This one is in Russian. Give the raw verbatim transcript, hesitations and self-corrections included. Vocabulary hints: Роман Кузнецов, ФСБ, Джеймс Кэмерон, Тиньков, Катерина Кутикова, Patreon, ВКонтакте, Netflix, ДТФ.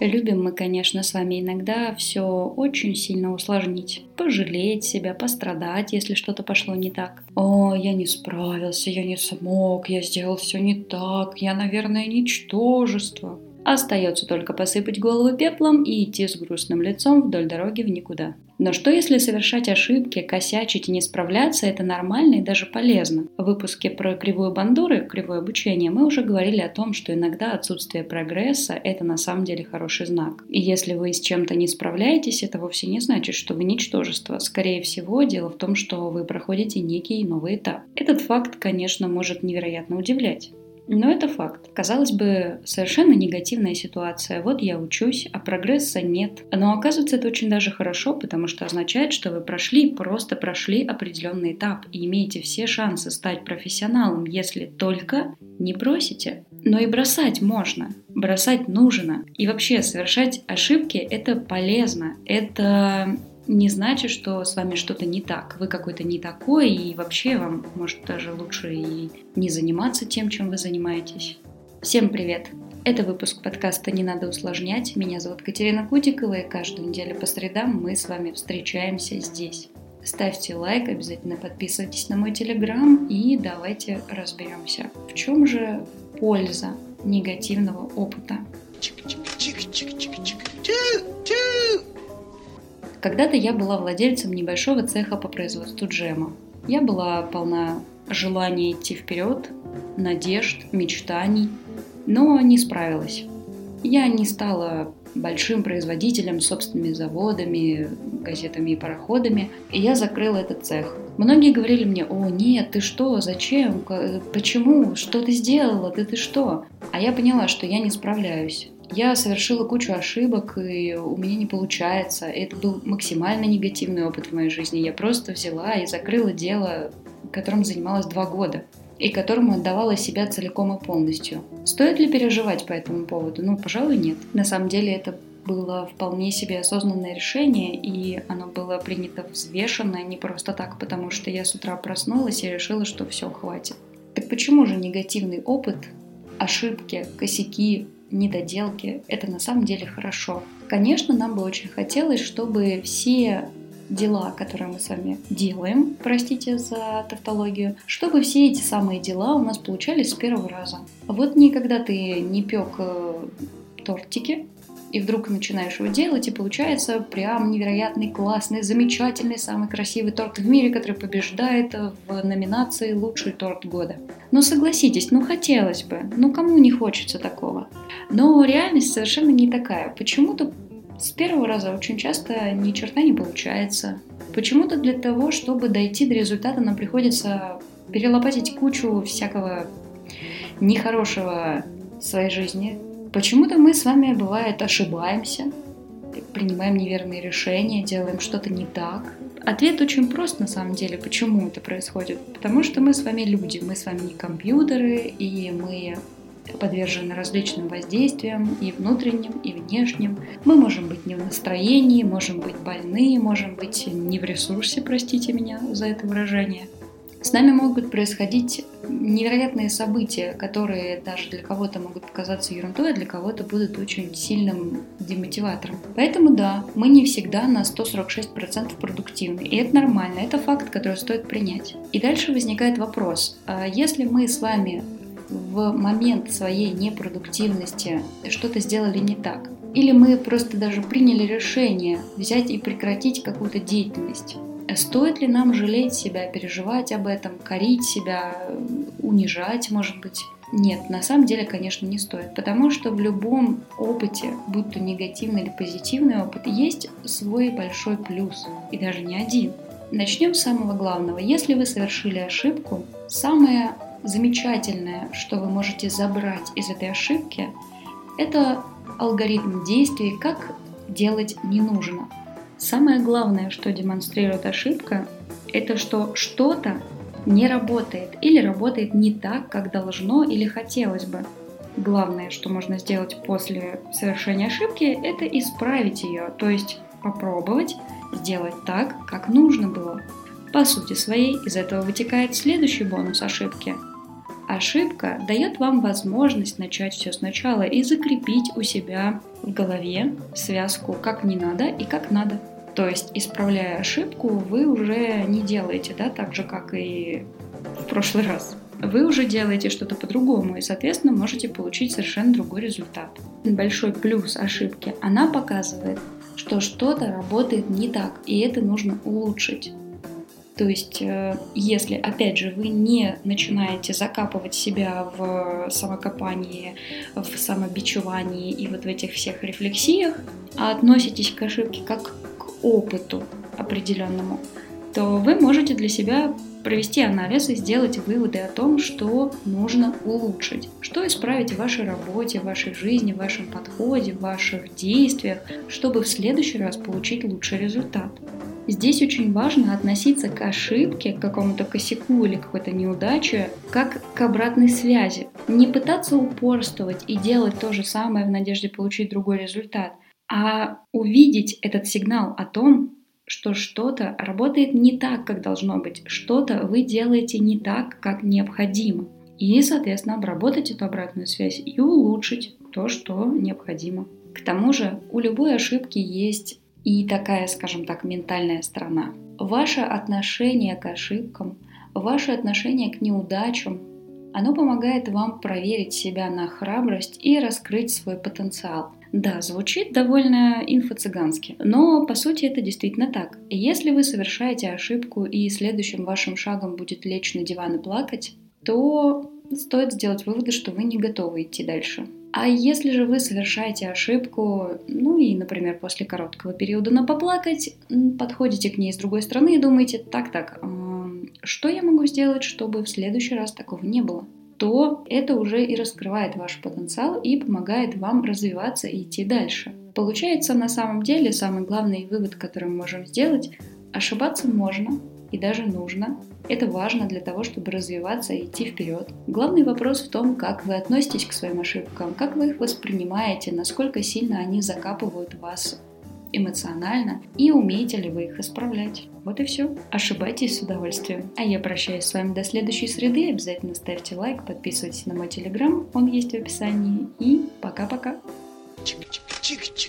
Любим мы, конечно, с вами иногда все очень сильно усложнить. Пожалеть себя, пострадать, если что-то пошло не так. О, я не справился, я не смог, я сделал все не так, я, наверное, ничтожество. Остается только посыпать голову пеплом и идти с грустным лицом вдоль дороги в никуда. Но что если совершать ошибки, косячить и не справляться – это нормально и даже полезно? В выпуске про кривую бандуры, кривое обучение, мы уже говорили о том, что иногда отсутствие прогресса – это на самом деле хороший знак. И если вы с чем-то не справляетесь, это вовсе не значит, что вы ничтожество. Скорее всего, дело в том, что вы проходите некий новый этап. Этот факт, конечно, может невероятно удивлять. Но это факт. Казалось бы, совершенно негативная ситуация. Вот я учусь, а прогресса нет. Но оказывается, это очень даже хорошо, потому что означает, что вы прошли, просто прошли определенный этап и имеете все шансы стать профессионалом, если только не бросите. Но и бросать можно, бросать нужно. И вообще, совершать ошибки – это полезно, это... не значит, что с вами что-то не так, вы какой-то не такой, и вообще вам, может, даже лучше и не заниматься тем, чем вы занимаетесь. Всем привет! Это выпуск подкаста «Не надо усложнять». Меня зовут Катерина Кутикова, и каждую неделю по средам мы с вами встречаемся здесь. Ставьте лайк, обязательно подписывайтесь на мой телеграм, и давайте разберемся, в чем же польза негативного опыта. Когда-то я была владельцем небольшого цеха по производству джема. Я была полна желания идти вперед, надежд, мечтаний, но не справилась. Я не стала большим производителем с собственными заводами, газетами и пароходами, и я закрыла этот цех. Многие говорили мне: «О, нет, ты что, зачем, почему, что ты сделала, да ты что?» А я поняла, что я не справляюсь. Я совершила кучу ошибок, и у меня не получается. Это был максимально негативный опыт в моей жизни. Я просто взяла и закрыла дело, которым занималась два года, и которому отдавала себя целиком и полностью. Стоит ли переживать по этому поводу? Ну, пожалуй, нет. На самом деле это было вполне себе осознанное решение, и оно было принято взвешенно, не просто так, потому что я с утра проснулась и решила, что все, хватит. Так почему же негативный опыт, ошибки, косяки, недоделки – это на самом деле хорошо? Конечно, нам бы очень хотелось, чтобы все дела, которые мы с вами делаем, простите за тавтологию, чтобы все эти самые дела у нас получались с первого раза. Вот никогда ты не пек тортики, и вдруг начинаешь его делать, и получается прям невероятный, классный, замечательный, самый красивый торт в мире, который побеждает в номинации «Лучший торт года». Ну согласитесь, ну хотелось бы, ну кому не хочется такого? Но реальность совершенно не такая. Почему-то с первого раза очень часто ни черта не получается. Почему-то для того, чтобы дойти до результата, нам приходится перелопатить кучу всякого нехорошего в своей жизни. Почему-то мы с вами, бывает, ошибаемся, принимаем неверные решения, делаем что-то не так. Ответ очень прост на самом деле, почему это происходит. Потому что мы с вами люди, мы с вами не компьютеры, и мы подвержены различным воздействиям, и внутренним, и внешним. Мы можем быть не в настроении, можем быть больны, можем быть не в ресурсе, простите меня за это выражение. С нами могут происходить невероятные события, которые даже для кого-то могут показаться ерундой, а для кого-то будут очень сильным демотиватором. Поэтому да, мы не всегда на сто сорок шесть процентов продуктивны, и это нормально, это факт, который стоит принять. И дальше возникает вопрос: если мы с вами в момент своей непродуктивности что-то сделали не так, или мы просто даже приняли решение взять и прекратить какую-то деятельность, стоит ли нам жалеть себя, переживать об этом, корить себя, унижать, может быть? Нет, на самом деле, конечно, не стоит, потому что в любом опыте, будь то негативный или позитивный опыт, есть свой большой плюс, и даже не один. Начнем с самого главного. Если вы совершили ошибку, самое замечательное, что вы можете забрать из этой ошибки, это алгоритм действий, как делать не нужно. Самое главное, что демонстрирует ошибка, это что что-то не работает или работает не так, как должно или хотелось бы. Главное, что можно сделать после совершения ошибки, это исправить ее, то есть попробовать сделать так, как нужно было. По сути своей, из этого вытекает следующий бонус ошибки. Ошибка дает вам возможность начать все сначала и закрепить у себя в голове связку «как не надо» и «как надо». То есть, исправляя ошибку, вы уже не делаете, да, так же, как и в прошлый раз. Вы уже делаете что-то по-другому и, соответственно, можете получить совершенно другой результат. Большой плюс ошибки – она показывает, что что-то работает не так, и это нужно улучшить. То есть, если, опять же, вы не начинаете закапывать себя в самокопании, в самобичевании и вот в этих всех рефлексиях, а относитесь к ошибке как к опыту определенному, то вы можете для себя провести анализ и сделать выводы о том, что нужно улучшить, что исправить в вашей работе, в вашей жизни, в вашем подходе, в ваших действиях, чтобы в следующий раз получить лучший результат. Здесь очень важно относиться к ошибке, к какому-то косяку или какой-то неудаче, как к обратной связи. Не пытаться упорствовать и делать то же самое в надежде получить другой результат, а увидеть этот сигнал о том, что что-то работает не так, как должно быть, что-то вы делаете не так, как необходимо. И, соответственно, обработать эту обратную связь и улучшить то, что необходимо. К тому же у любой ошибки есть и такая, скажем так, ментальная сторона. Ваше отношение к ошибкам, ваше отношение к неудачам, оно помогает вам проверить себя на храбрость и раскрыть свой потенциал. Да, звучит довольно инфо-цыгански, но по сути это действительно так. Если вы совершаете ошибку и следующим вашим шагом будет лечь на диван и плакать, то стоит сделать выводы, что вы не готовы идти дальше. А если же вы совершаете ошибку, ну и, например, после короткого периода на поплакать, подходите к ней с другой стороны и думаете, так-так, что я могу сделать, чтобы в следующий раз такого не было? То это уже и раскрывает ваш потенциал и помогает вам развиваться и идти дальше. Получается, на самом деле, самый главный вывод, который мы можем сделать, ошибаться можно и даже нужно. Это важно для того, чтобы развиваться и идти вперед. Главный вопрос в том, как вы относитесь к своим ошибкам, как вы их воспринимаете, насколько сильно они закапывают вас эмоционально и умеете ли вы их исправлять. Вот и все. Ошибайтесь с удовольствием. А я прощаюсь с вами до следующей среды. Обязательно ставьте лайк, подписывайтесь на мой телеграм, он есть в описании. И пока-пока. Чик-чик-чик-чик.